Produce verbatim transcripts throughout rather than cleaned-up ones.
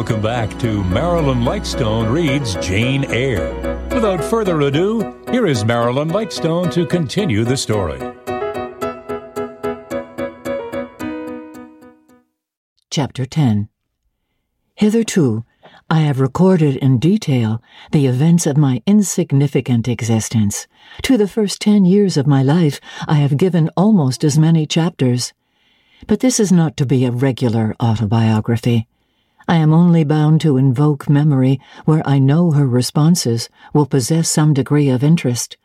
welcome back to Marilyn Lightstone Reads Jane Eyre. Without further ado, here is Marilyn Lightstone to continue the story. Chapter ten. Hitherto, I have recorded in detail the events of my insignificant existence. To the first ten years of my life, I have given almost as many chapters. But this is not to be a regular autobiography. I am only bound to invoke memory where I know her responses will possess some degree of interest.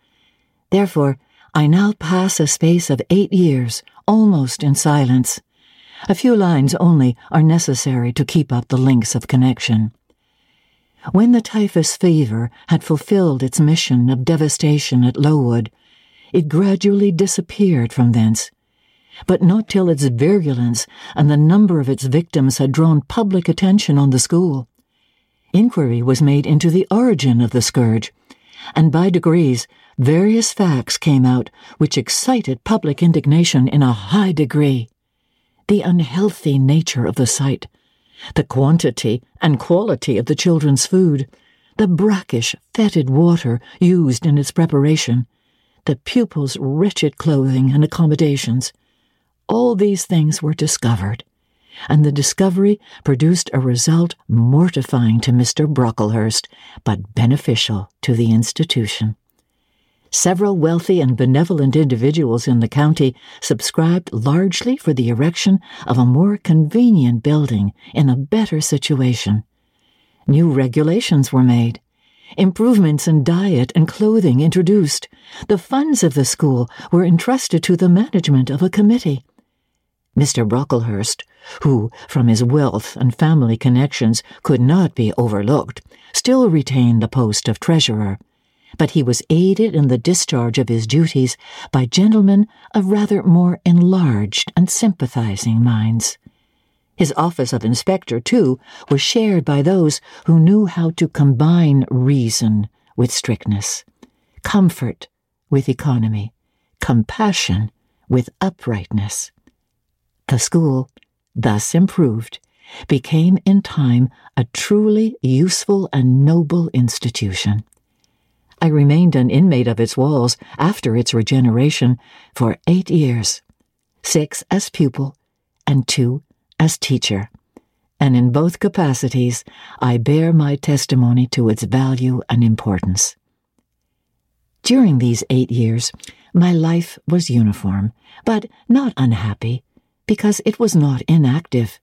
Therefore, I now pass a space of eight years, almost in silence. A few lines only are necessary to keep up the links of connection. When the typhus fever had fulfilled its mission of devastation at Lowood, it gradually disappeared from thence, but not till its virulence and the number of its victims had drawn public attention on the school. Inquiry was made into the origin of the scourge, and by degrees various facts came out which excited public indignation in a high degree. The unhealthy nature of the sight, the quantity and quality of the children's food, the brackish, fetid water used in its preparation, the pupils' wretched clothing and accommodations, all these things were discovered, and the discovery produced a result mortifying to Mister Brocklehurst, but beneficial to the institution. Several wealthy and benevolent individuals in the county subscribed largely for the erection of a more convenient building in a better situation. New regulations were made, improvements in diet and clothing introduced. The funds of the school were entrusted to the management of a committee. Mister Brocklehurst, who, from his wealth and family connections, could not be overlooked, still retained the post of treasurer, but he was aided in the discharge of his duties by gentlemen of rather more enlarged and sympathizing minds. His office of inspector, too, was shared by those who knew how to combine reason with strictness, comfort with economy, compassion with uprightness. The school, thus improved, became in time a truly useful and noble institution. I remained an inmate of its walls after its regeneration for eight years, six as pupil and two as teacher, and in both capacities I bear my testimony to its value and importance. During these eight years, my life was uniform, but not unhappy, because it was not inactive.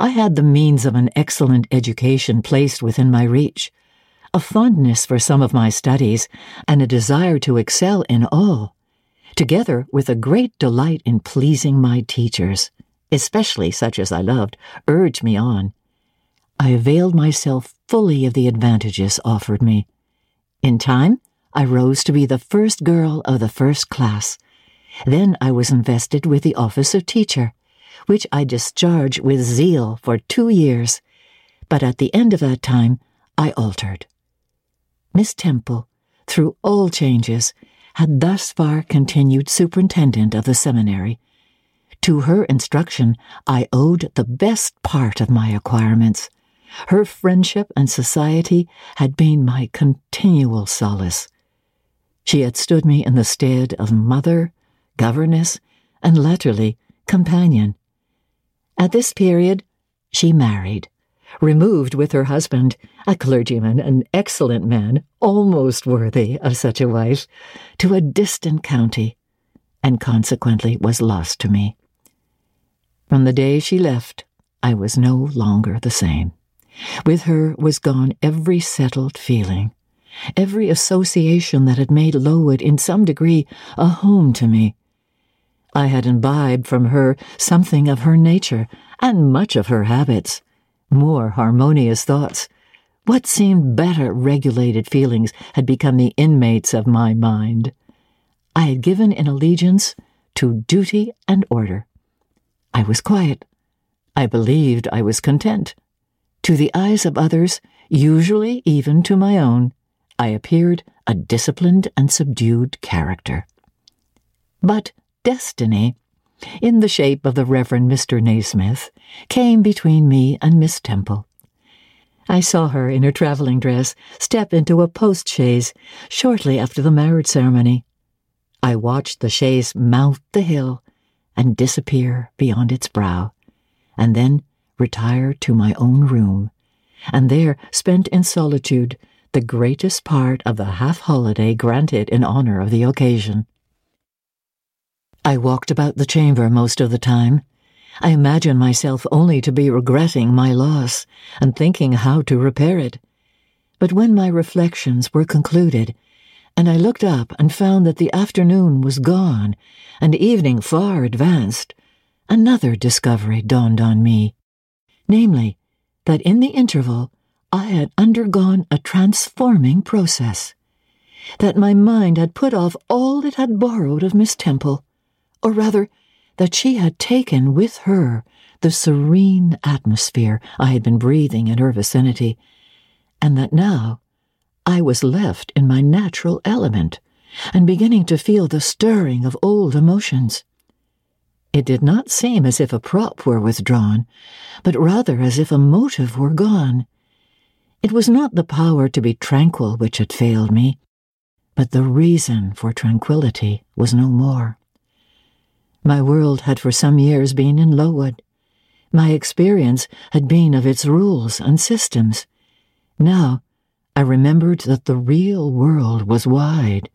I had the means of an excellent education placed within my reach, a fondness for some of my studies, and a desire to excel in all, together with a great delight in pleasing my teachers, especially such as I loved, urged me on. I availed myself fully of the advantages offered me. In time, I rose to be the first girl of the first class. Then I was invested with the office of teacher, which I discharged with zeal for two years, but at the end of that time I altered. Miss Temple, through all changes, had thus far continued superintendent of the seminary. To her instruction I owed the best part of my acquirements. Her friendship and society had been my continual solace. She had stood me in the stead of mother, governess, and latterly companion. At this period she married, removed with her husband, a clergyman, an excellent man, almost worthy of such a wife, to a distant county, and consequently was lost to me. From the day she left, I was no longer the same. With her was gone every settled feeling, every association that had made Lowood in some degree a home to me. I had imbibed from her something of her nature and much of her habits, more harmonious thoughts. What seemed better regulated feelings had become the inmates of my mind. I had given an allegiance to duty and order. I was quiet. I believed I was content. To the eyes of others, usually even to my own, I appeared a disciplined and subdued character. But destiny, in the shape of the Reverend Mister Naismith, came between me and Miss Temple, I saw her, in her traveling dress, step into a post-chaise shortly after the marriage ceremony. I watched the chaise mount the hill and disappear beyond its brow, and then retire to my own room, and there spent in solitude the greatest part of the half-holiday granted in honour of the occasion. I walked about the chamber most of the time. I imagined myself only to be regretting my loss and thinking how to repair it. But when my reflections were concluded, and I looked up and found that the afternoon was gone and evening far advanced, another discovery dawned on me, namely, that in the interval I had undergone a transforming process, that my mind had put off all it had borrowed of Miss Temple, or rather, that she had taken with her the serene atmosphere I had been breathing in her vicinity, and that now I was left in my natural element and beginning to feel the stirring of old emotions. It did not seem as if a prop were withdrawn, but rather as if a motive were gone. It was not the power to be tranquil which had failed me, but the reason for tranquillity was no more. My world had for some years been in Lowood. My experience had been of its rules and systems. Now I remembered that the real world was wide,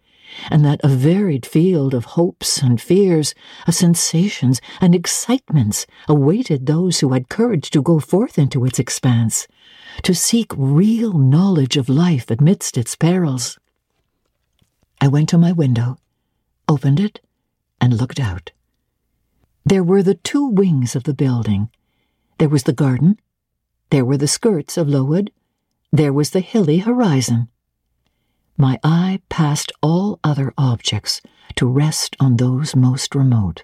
and that a varied field of hopes and fears, of sensations and excitements awaited those who had courage to go forth into its expanse, to seek real knowledge of life amidst its perils. I went to my window, opened it, and looked out. There were the two wings of the building. There was the garden. There were the skirts of Lowood. There was the hilly horizon. My eye passed all other objects to rest on those most remote.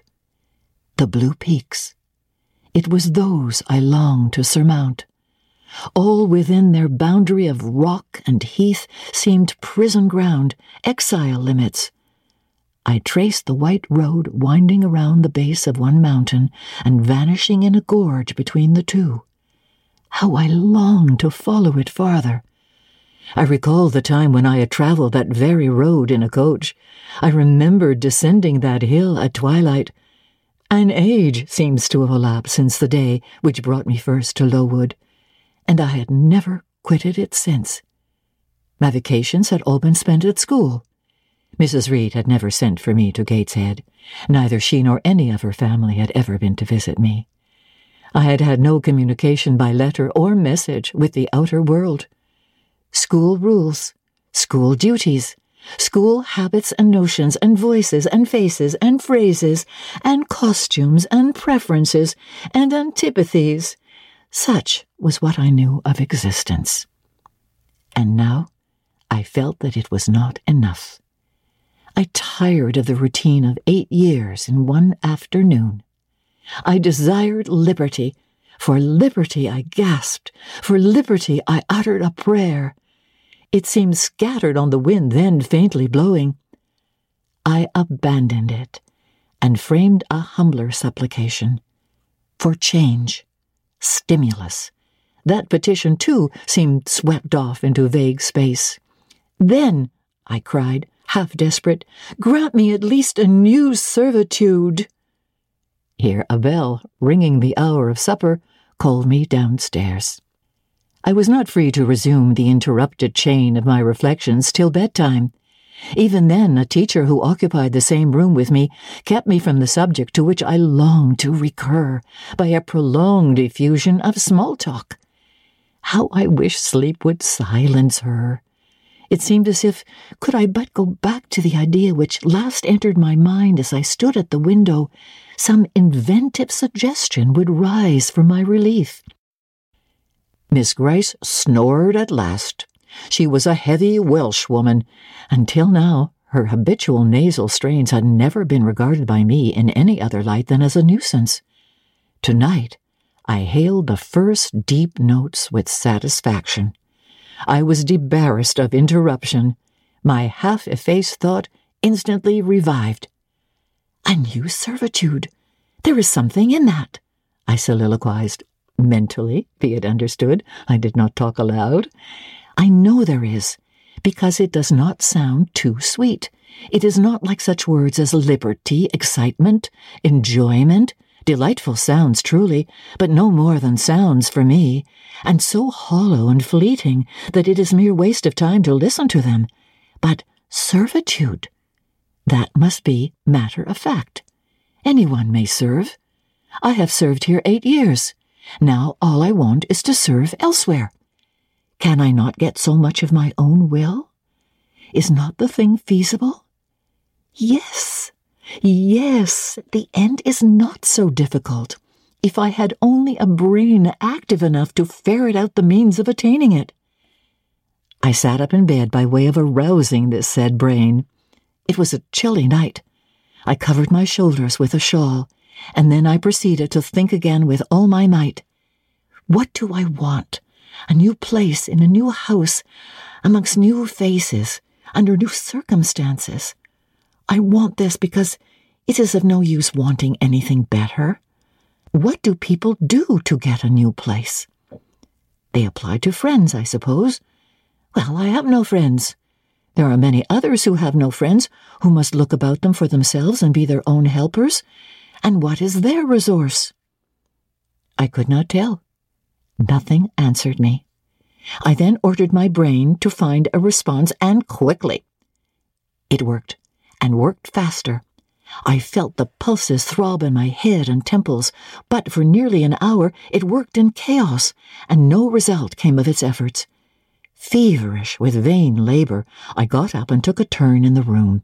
The blue peaks. It was those I longed to surmount. All within their boundary of rock and heath seemed prison ground, exile limits. I traced the white road winding around the base of one mountain and vanishing in a gorge between the two. How I longed to follow it farther! I recalled the time when I had travelled that very road in a coach. I remembered descending that hill at twilight. An age seems to have elapsed since the day which brought me first to Lowood, and I had never quitted it since. My vacations had all been spent at school. Missus Reed had never sent for me to Gateshead. Neither she nor any of her family had ever been to visit me. I had had no communication by letter or message with the outer world. School rules, school duties, school habits and notions and voices and faces and phrases and costumes and preferences and antipathies. Such was what I knew of existence. And now I felt that it was not enough. I tired of the routine of eight years in one afternoon. I desired liberty. For liberty I gasped. For liberty I uttered a prayer. It seemed scattered on the wind then faintly blowing. I abandoned it and framed a humbler supplication. For change. Stimulus. That petition, too, seemed swept off into vague space. Then, I cried, half desperate, grant me at least a new servitude. Here a bell, ringing the hour of supper, called me downstairs. I was not free to resume the interrupted chain of my reflections till bedtime. Even then, a teacher who occupied the same room with me kept me from the subject to which I longed to recur by a prolonged effusion of small talk. How I wished sleep would silence her! It seemed as if, could I but go back to the idea which last entered my mind as I stood at the window, some inventive suggestion would rise for my relief. Miss Grice snored at last. She was a heavy Welsh woman. Until now, her habitual nasal strains had never been regarded by me in any other light than as a nuisance. Tonight, I hailed the first deep notes with satisfaction. I was debarrassed of interruption. My half-effaced thought instantly revived. A new servitude. There is something in that, I soliloquized. mentally, be it understood, I did not talk aloud. I know there is, because it does not sound too sweet. It is not like such words as liberty, excitement, enjoyment, delightful sounds truly, but no more than sounds for me, and so hollow and fleeting that it is mere waste of time to listen to them. But servitude, that must be matter of fact. Anyone may serve. I have served here eight years. Now all I want is to serve elsewhere. Can I not get so much of my own will? Is not the thing feasible? Yes. Yes, the end is not so difficult, if I had only a brain active enough to ferret out the means of attaining it. I sat up in bed by way of arousing this said brain. It was a chilly night. I covered my shoulders with a shawl, and then I proceeded to think again with all my might. What do I want? A new place in a new house, amongst new faces, under new circumstances. I want this because it is of no use wanting anything better. What do people do to get a new place? They apply to friends, I suppose. Well, I have no friends. There are many others who have no friends, who must look about them for themselves and be their own helpers. And what is their resource? I could not tell. Nothing answered me. I then ordered my brain to find a response, and quickly. It worked. And worked faster. I felt the pulses throb in my head and temples, but for nearly an hour it worked in chaos, and no result came of its efforts. Feverish with vain labor, I got up and took a turn in the room,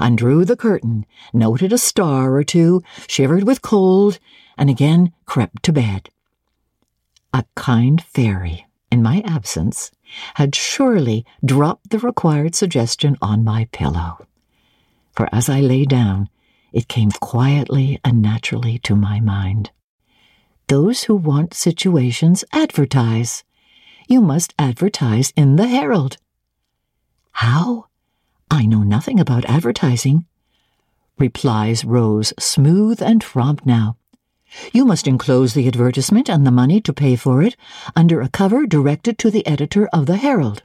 undrew the curtain, noted a star or two, shivered with cold, and again crept to bed. A kind fairy, in my absence, had surely dropped the required suggestion on my pillow. For as I lay down, it came quietly and naturally to my mind. Those who want situations advertise. You must advertise in the Herald. How? I know nothing about advertising. Replies rose smooth and prompt now. You must enclose the advertisement and the money to pay for it under a cover directed to the editor of the Herald.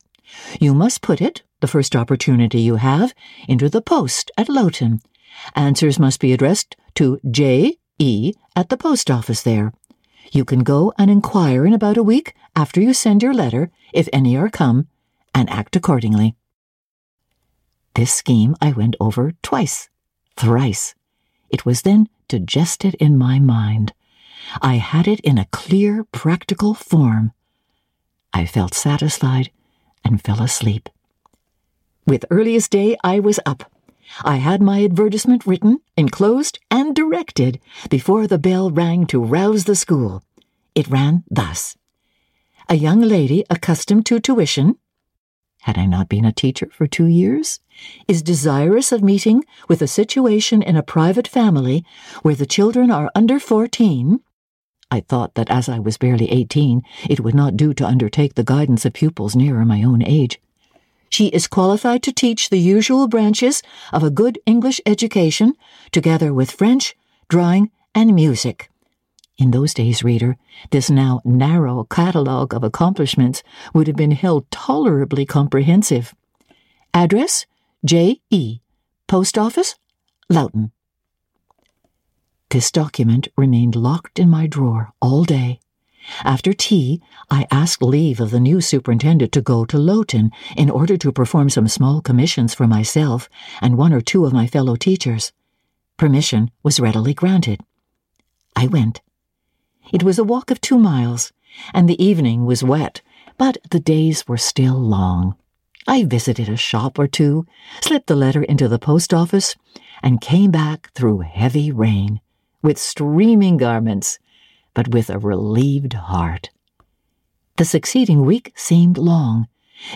You must put it, the first opportunity you have, into the post at Lowton. Answers must be addressed to J E at the post office there. You can go and inquire in about a week after you send your letter, if any are come, and act accordingly. This scheme I went over twice, thrice. It was then digested in my mind. I had it in a clear, practical form. I felt satisfied and fell asleep. With earliest day, I was up. I had my advertisement written, enclosed, and directed before the bell rang to rouse the school. It ran thus. A young lady accustomed to tuition, had I not been a teacher for two years, is desirous of meeting with a situation in a private family where the children are under fourteen. I thought that as I was barely eighteen, it would not do to undertake the guidance of pupils nearer my own age. She is qualified to teach the usual branches of a good English education, together with French, drawing, and music. In those days, reader, this now narrow catalogue of accomplishments would have been held tolerably comprehensive. Address, J E, Post Office, Loughton. This document remained locked in my drawer all day. After tea, I asked leave of the new superintendent to go to Lowton in order to perform some small commissions for myself and one or two of my fellow teachers. Permission was readily granted. I went. It was a walk of two miles, and the evening was wet, but the days were still long. I visited a shop or two, slipped the letter into the post office, and came back through heavy rain, with streaming garments, but with a relieved heart. The succeeding week seemed long.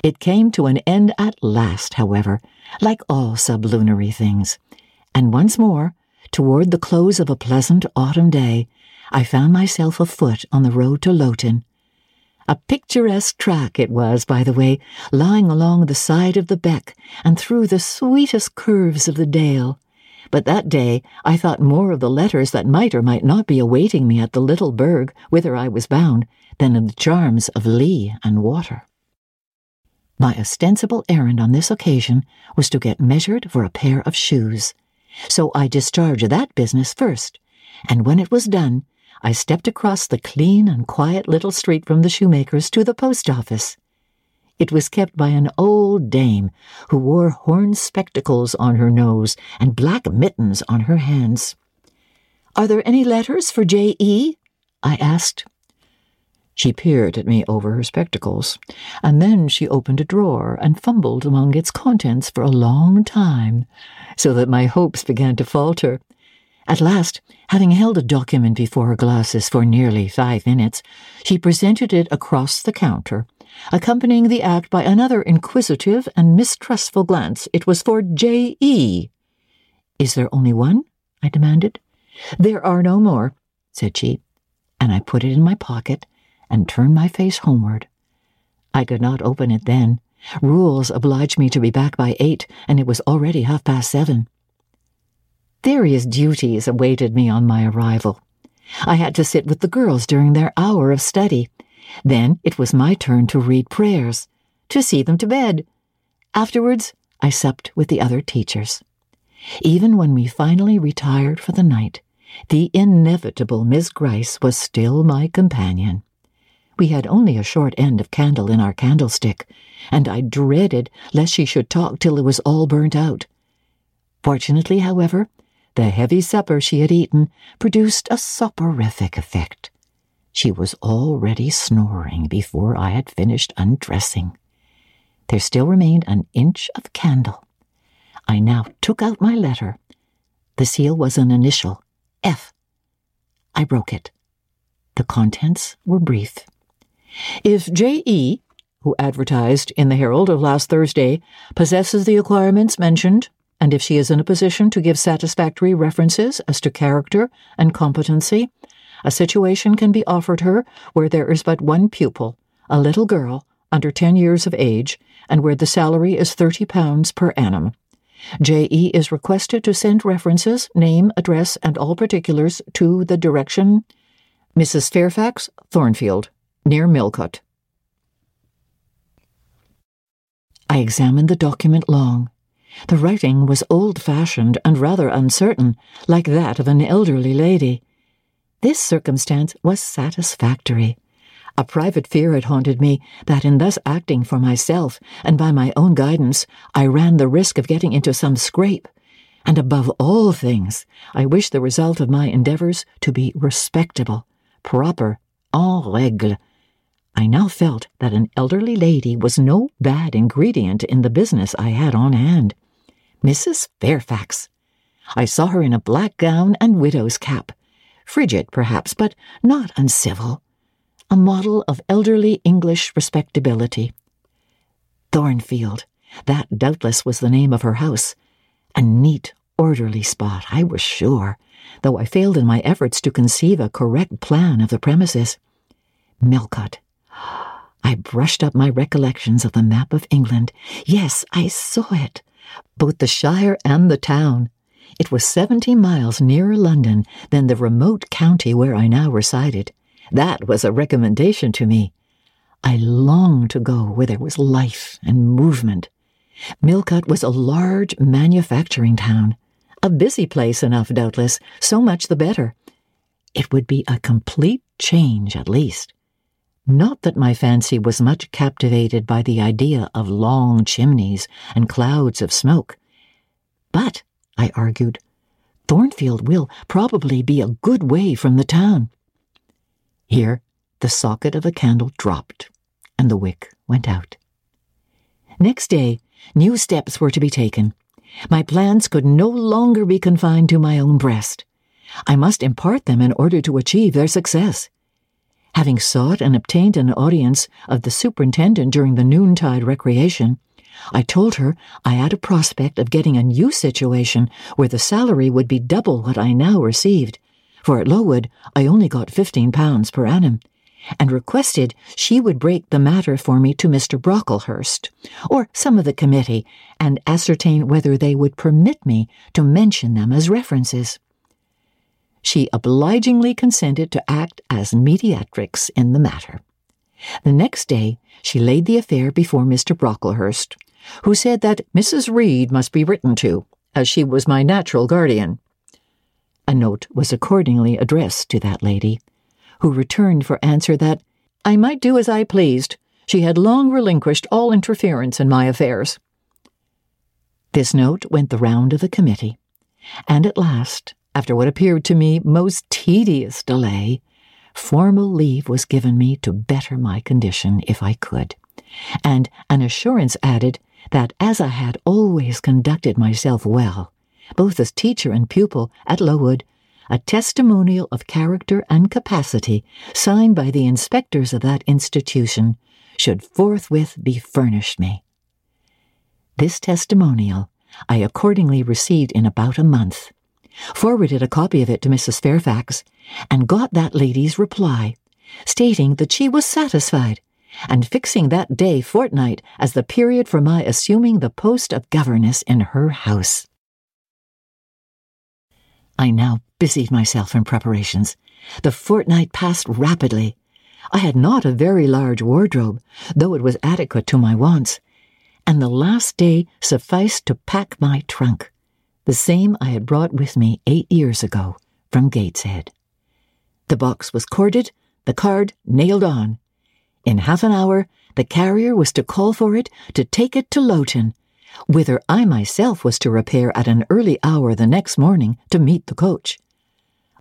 It came to an end at last, however, like all sublunary things, and once more, toward the close of a pleasant autumn day, I found myself afoot on the road to Lowton. A picturesque track it was, by the way, lying along the side of the beck and through the sweetest curves of the dale. but that day I thought more of the letters that might or might not be awaiting me at the little burg whither I was bound than of the charms of lea and water. My ostensible errand on this occasion was to get measured for a pair of shoes, so I discharged that business first, and when it was done, I stepped across the clean and quiet little street from the shoemaker's to the post office. It was kept by an old dame who wore horn spectacles on her nose and black mittens on her hands. "Are there any letters for J E?" I asked. She peered at me over her spectacles, and then she opened a drawer and fumbled among its contents for a long time, so that my hopes began to falter. At last, having held a document before her glasses for nearly five minutes, she presented it across the counter, accompanying the act by another inquisitive and mistrustful glance. It was for J E "Is there only one?" I demanded. "There are no more," said she, and I put it in my pocket and turned my face homeward. I could not open it then. Rules obliged me to be back by eight, and it was already half past seven. Various duties awaited me on my arrival. I had to sit with the girls during their hour of study. Then it was my turn to read prayers, to see them to bed. Afterwards, I supped with the other teachers. Even when we finally retired for the night, the inevitable Miss Grice was still my companion. We had only a short end of candle in our candlestick, and I dreaded lest she should talk till it was all burnt out. Fortunately, however, the heavy supper she had eaten produced a soporific effect. She was already snoring before I had finished undressing. There still remained an inch of candle. I now took out my letter. The seal was an initial, F. I broke it. The contents were brief. "If J E, who advertised in the Herald of last Thursday, possesses the acquirements mentioned, and if she is in a position to give satisfactory references as to character and competency, a situation can be offered her where there is but one pupil, a little girl, under ten years of age, and where the salary is thirty pounds per annum. J E is requested to send references, name, address, and all particulars to the direction Missus Fairfax, Thornfield, near Millcote." I examined the document long. The writing was old-fashioned and rather uncertain, like that of an elderly lady. This circumstance was satisfactory. A private fear had haunted me that in thus acting for myself and by my own guidance I ran the risk of getting into some scrape, and above all things I wished the result of my endeavours to be respectable, proper, en règle. I now felt that an elderly lady was no bad ingredient in the business I had on hand. Missus Fairfax! I saw her in a black gown and widow's cap. Frigid, perhaps, but not uncivil. A model of elderly English respectability. Thornfield, that doubtless was the name of her house. A neat, orderly spot, I was sure, though I failed in my efforts to conceive a correct plan of the premises. Millcote. I brushed up my recollections of the map of England. Yes, I saw it. Both the shire and the town. It was seventy miles nearer London than the remote county where I now resided. That was a recommendation to me. I longed to go where there was life and movement. Millcote was a large manufacturing town. A busy place enough, doubtless, so much the better. It would be a complete change, at least. Not that my fancy was much captivated by the idea of long chimneys and clouds of smoke. But, I argued, Thornfield will probably be a good way from the town. Here, the socket of a candle dropped, and the wick went out. Next day, new steps were to be taken. My plans could no longer be confined to my own breast. I must impart them in order to achieve their success. Having sought and obtained an audience of the superintendent during the noontide recreation, I told her I had a prospect of getting a new situation where the salary would be double what I now received, for at Lowood I only got fifteen pounds per annum, and requested she would break the matter for me to Mister Brocklehurst, or some of the committee, and ascertain whether they would permit me to mention them as references. She obligingly consented to act as mediatrix in the matter. The next day she laid the affair before Mister Brocklehurst, who said that Missus Reed must be written to, as she was my natural guardian. A note was accordingly addressed to that lady, who returned for answer that I might do as I pleased. She had long relinquished all interference in my affairs. This note went the round of the committee, and at last, after what appeared to me most tedious delay, formal leave was given me to better my condition if I could, and an assurance added that as I had always conducted myself well, both as teacher and pupil at Lowood, a testimonial of character and capacity signed by the inspectors of that institution should forthwith be furnished me. This testimonial I accordingly received in about a month, forwarded a copy of it to Missus Fairfax, and got that lady's reply, stating that she was satisfied, and fixing that day fortnight as the period for my assuming the post of governess in her house. I now busied myself in preparations. The fortnight passed rapidly. I had not a very large wardrobe, though it was adequate to my wants, and the last day sufficed to pack my trunk, the same I had brought with me eight years ago from Gateshead. The box was corded, the card nailed on. In half an hour, the carrier was to call for it to take it to Lowton, whither I myself was to repair at an early hour the next morning to meet the coach.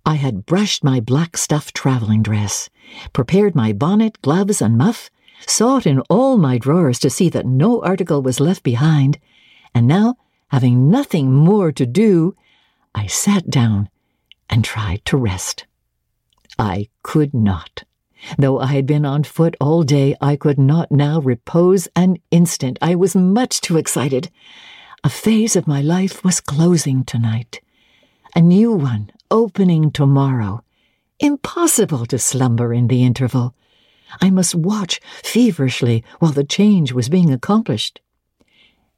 I had brushed my black stuff travelling dress, prepared my bonnet, gloves, and muff, sought in all my drawers to see that no article was left behind, and now, having nothing more to do, I sat down and tried to rest. I could not. Though I had been on foot all day, I could not now repose an instant. I was much too excited. A phase of my life was closing tonight, a new one opening tomorrow. Impossible to slumber in the interval. I must watch feverishly while the change was being accomplished.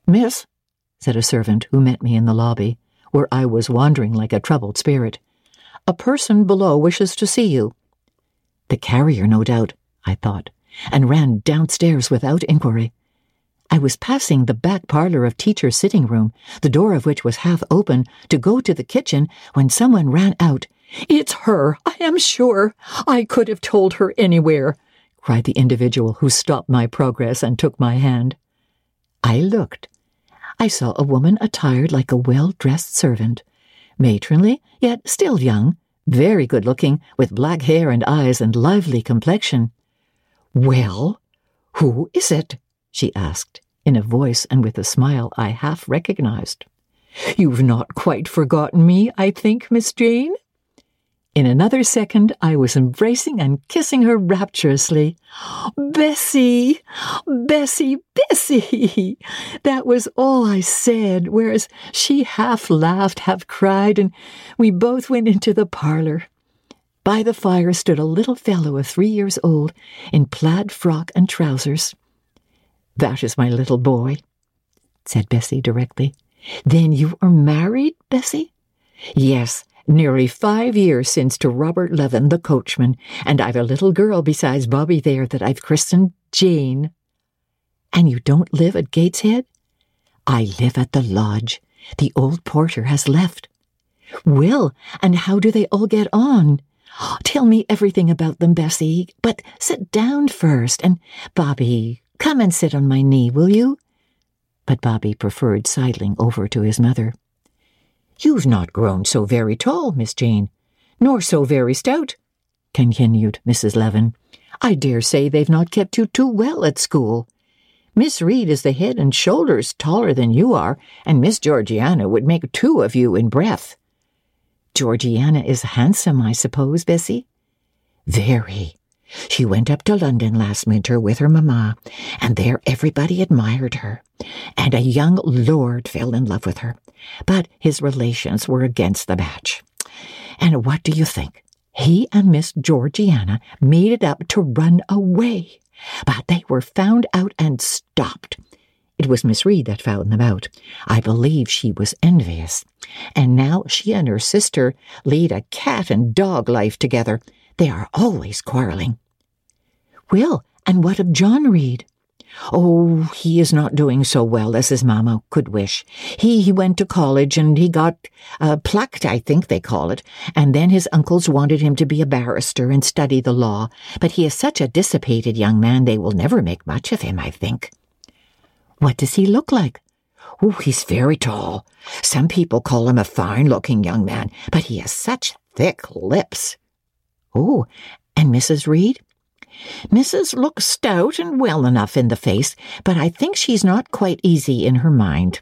"Miss," said a servant who met me in the lobby, where I was wandering like a troubled spirit, "a person below wishes to see you." The carrier, no doubt, I thought, and ran downstairs without inquiry. I was passing the back parlour of teacher's sitting room, the door of which was half open, to go to the kitchen when someone ran out. "It's her, I am sure. I could have told her anywhere," cried the individual who stopped my progress and took my hand. I looked. I saw a woman attired like a well-dressed servant, matronly, yet still young, very good-looking, with black hair and eyes and lively complexion. "Well, who is it?" she asked, in a voice and with a smile I half recognized. "You've not quite forgotten me, I think, Miss Jane?" In another second I was embracing and kissing her rapturously. "Bessie! Bessie! Bessie!" That was all I said, whereas she half laughed, half cried, and we both went into the parlour. By the fire stood a little fellow of three years old, in plaid frock and trousers. "That is my little boy," said Bessie directly. "Then you are married, Bessie?" "Yes. Nearly five years since to Robert Levin, the coachman, and I've a little girl besides Bobby there that I've christened Jane." "And you don't live at Gateshead?" "I live at the lodge. The old porter has left." "Well, and how do they all get on? Tell me everything about them, Bessie, but sit down first, and Bobby, come and sit on my knee, will you?" But Bobby preferred sidling over to his mother. "You've not grown so very tall, Miss Jane, nor so very stout," continued Missus Leaven. "I dare say they've not kept you too well at school. Miss Reed is the head and shoulders taller than you are, and Miss Georgiana would make two of you in breadth." "Georgiana is handsome, I suppose, Bessie?" "Very. She went up to London last winter with her mamma, and there everybody admired her, and a young lord fell in love with her, but his relations were against the match. And what do you think? he and Miss Georgiana made it up to run away, but they were found out and stopped. It was Miss Reed that found them out. I believe she was envious. And now she and her sister lead a cat and dog life together. They are always quarrelling. Well, and what of John Reed? Oh, he is not doing so well as his mamma could wish. He, he went to college and he got uh, plucked, I think they call it, and then his uncles wanted him to be a barrister and study the law, but he is such a dissipated young man they will never make much of him, I think. What does he look like? Oh, he's very tall. Some people call him a fine-looking young man, but he has such thick lips. Oh, and Missus Reed? Missus looks stout and well enough in the face, but I think she's not quite easy in her mind.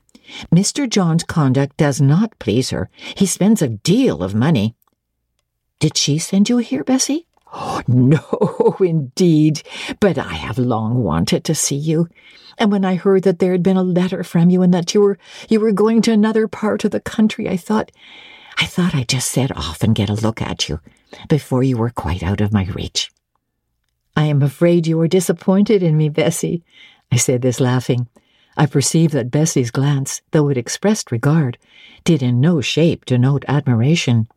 Mister John's conduct does not please her. He spends a deal of money. Did she send you here, Bessie? Oh, no, indeed, but I have long wanted to see you. And when I heard that there had been a letter from you and that you were you were going to another part of the country, I thought, I thought I'd just set off and get a look at you before you were quite out of my reach. I am afraid you are disappointed in me, Bessie. I said this laughing. I perceived that Bessie's glance, though it expressed regard, did in no shape denote admiration.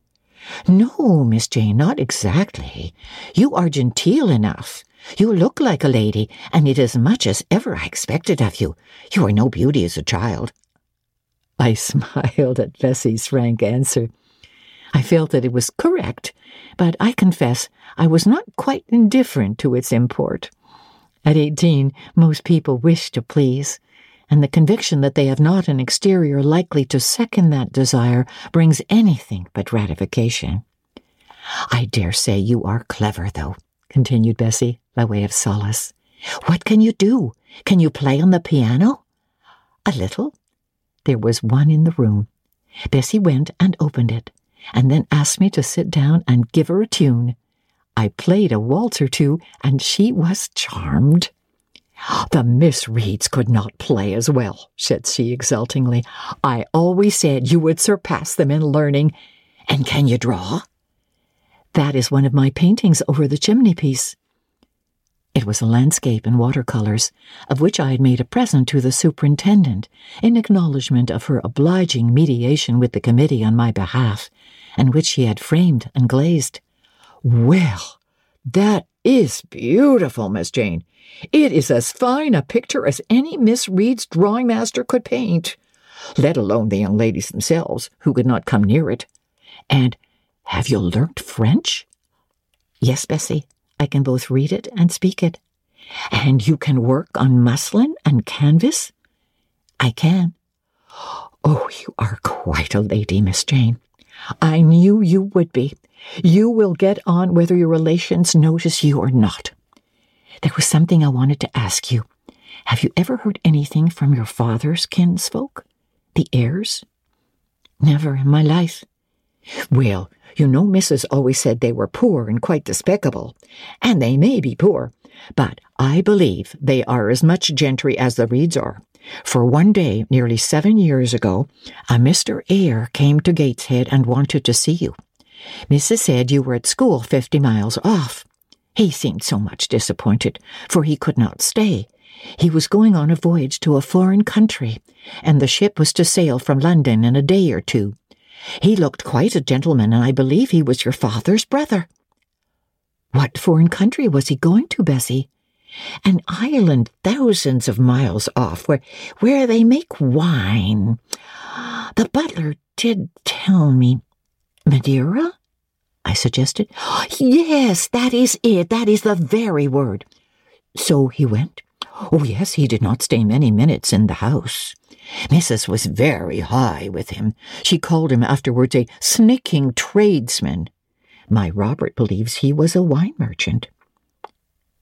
No, Miss Jane, not exactly. You are genteel enough. You look like a lady, and it is much as ever I expected of you. You are no beauty as a child. I smiled at Bessie's frank answer. I felt that it was correct, but I confess I was not quite indifferent to its import. At eighteen, most people wish to please, and the conviction that they have not an exterior likely to second that desire brings anything but gratification. I dare say you are clever, though, continued Bessie, by way of solace. What can you do? Can you play on the piano? A little. There was one in the room. Bessie went and opened it, and then asked me to sit down and give her a tune. I played a waltz or two, and she was charmed. The Miss Reeds could not play as well, said she exultingly. I always said you would surpass them in learning. And can you draw? That is one of my paintings over the chimney-piece. It was a landscape in watercolors, of which I had made a present to the superintendent in acknowledgment of her obliging mediation with the committee on my behalf, and which she had framed and glazed. Well, that is beautiful, Miss Jane. It is as fine a picture as any Miss Reed's drawing master could paint, let alone the young ladies themselves, who could not come near it. And have you learnt French? Yes, Bessie. I can both read it and speak it. And you can work on muslin and canvas? I can. Oh, you are quite a lady, Miss Jane. I knew you would be. You will get on whether your relations notice you or not. There was something I wanted to ask you. Have you ever heard anything from your father's kinsfolk? The heirs? Never in my life. Well, you know, Missus always said they were poor and quite despicable, and they may be poor, but I believe they are as much gentry as the Reeds are. For one day, nearly seven years ago, a Mister Eyre came to Gateshead and wanted to see you. Missus said you were at school fifty miles off. He seemed so much disappointed, for he could not stay. He was going on a voyage to a foreign country, and the ship was to sail from London in a day or two. He looked quite a gentleman, and I believe he was your father's brother. What foreign country was he going to, Bessie? An island thousands of miles off, where, where they make wine. The butler did tell me. Madeira? I suggested. Yes, that is it. That is the very word. So he went. Oh, yes, he did not stay many minutes in the house. Missus was very high with him. She called him afterwards a sneaking tradesman. My Robert believes he was a wine merchant.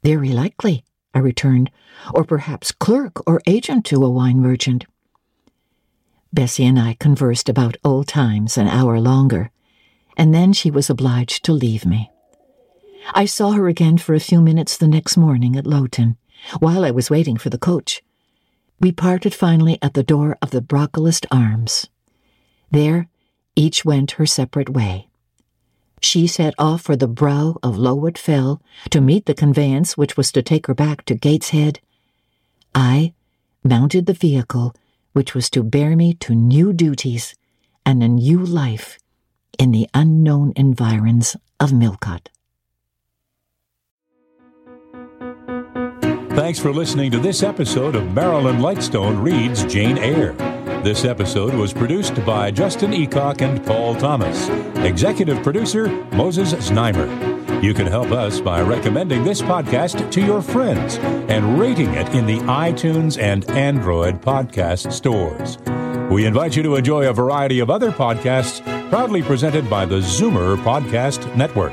Very likely, I returned, or perhaps clerk or agent to a wine merchant. Bessie and I conversed about old times an hour longer, and then she was obliged to leave me. I saw her again for a few minutes the next morning at Lowton, while I was waiting for the coach. We parted finally at the door of the Brocklehurst Arms. There, each went her separate way. she set off for the brow of Lowood Fell to meet the conveyance which was to take her back to Gateshead, I mounted the vehicle which was to bear me to new duties and a new life in the unknown environs of Millcote. Thanks for listening to this episode of Marilyn Lightstone Reads Jane Eyre. This episode was produced by Justin Eacock and Paul Thomas. Executive producer, Moses Znaimer. You can help us by recommending this podcast to your friends and rating it in the iTunes and Android podcast stores. We invite you to enjoy a variety of other podcasts proudly presented by the Zoomer Podcast Network.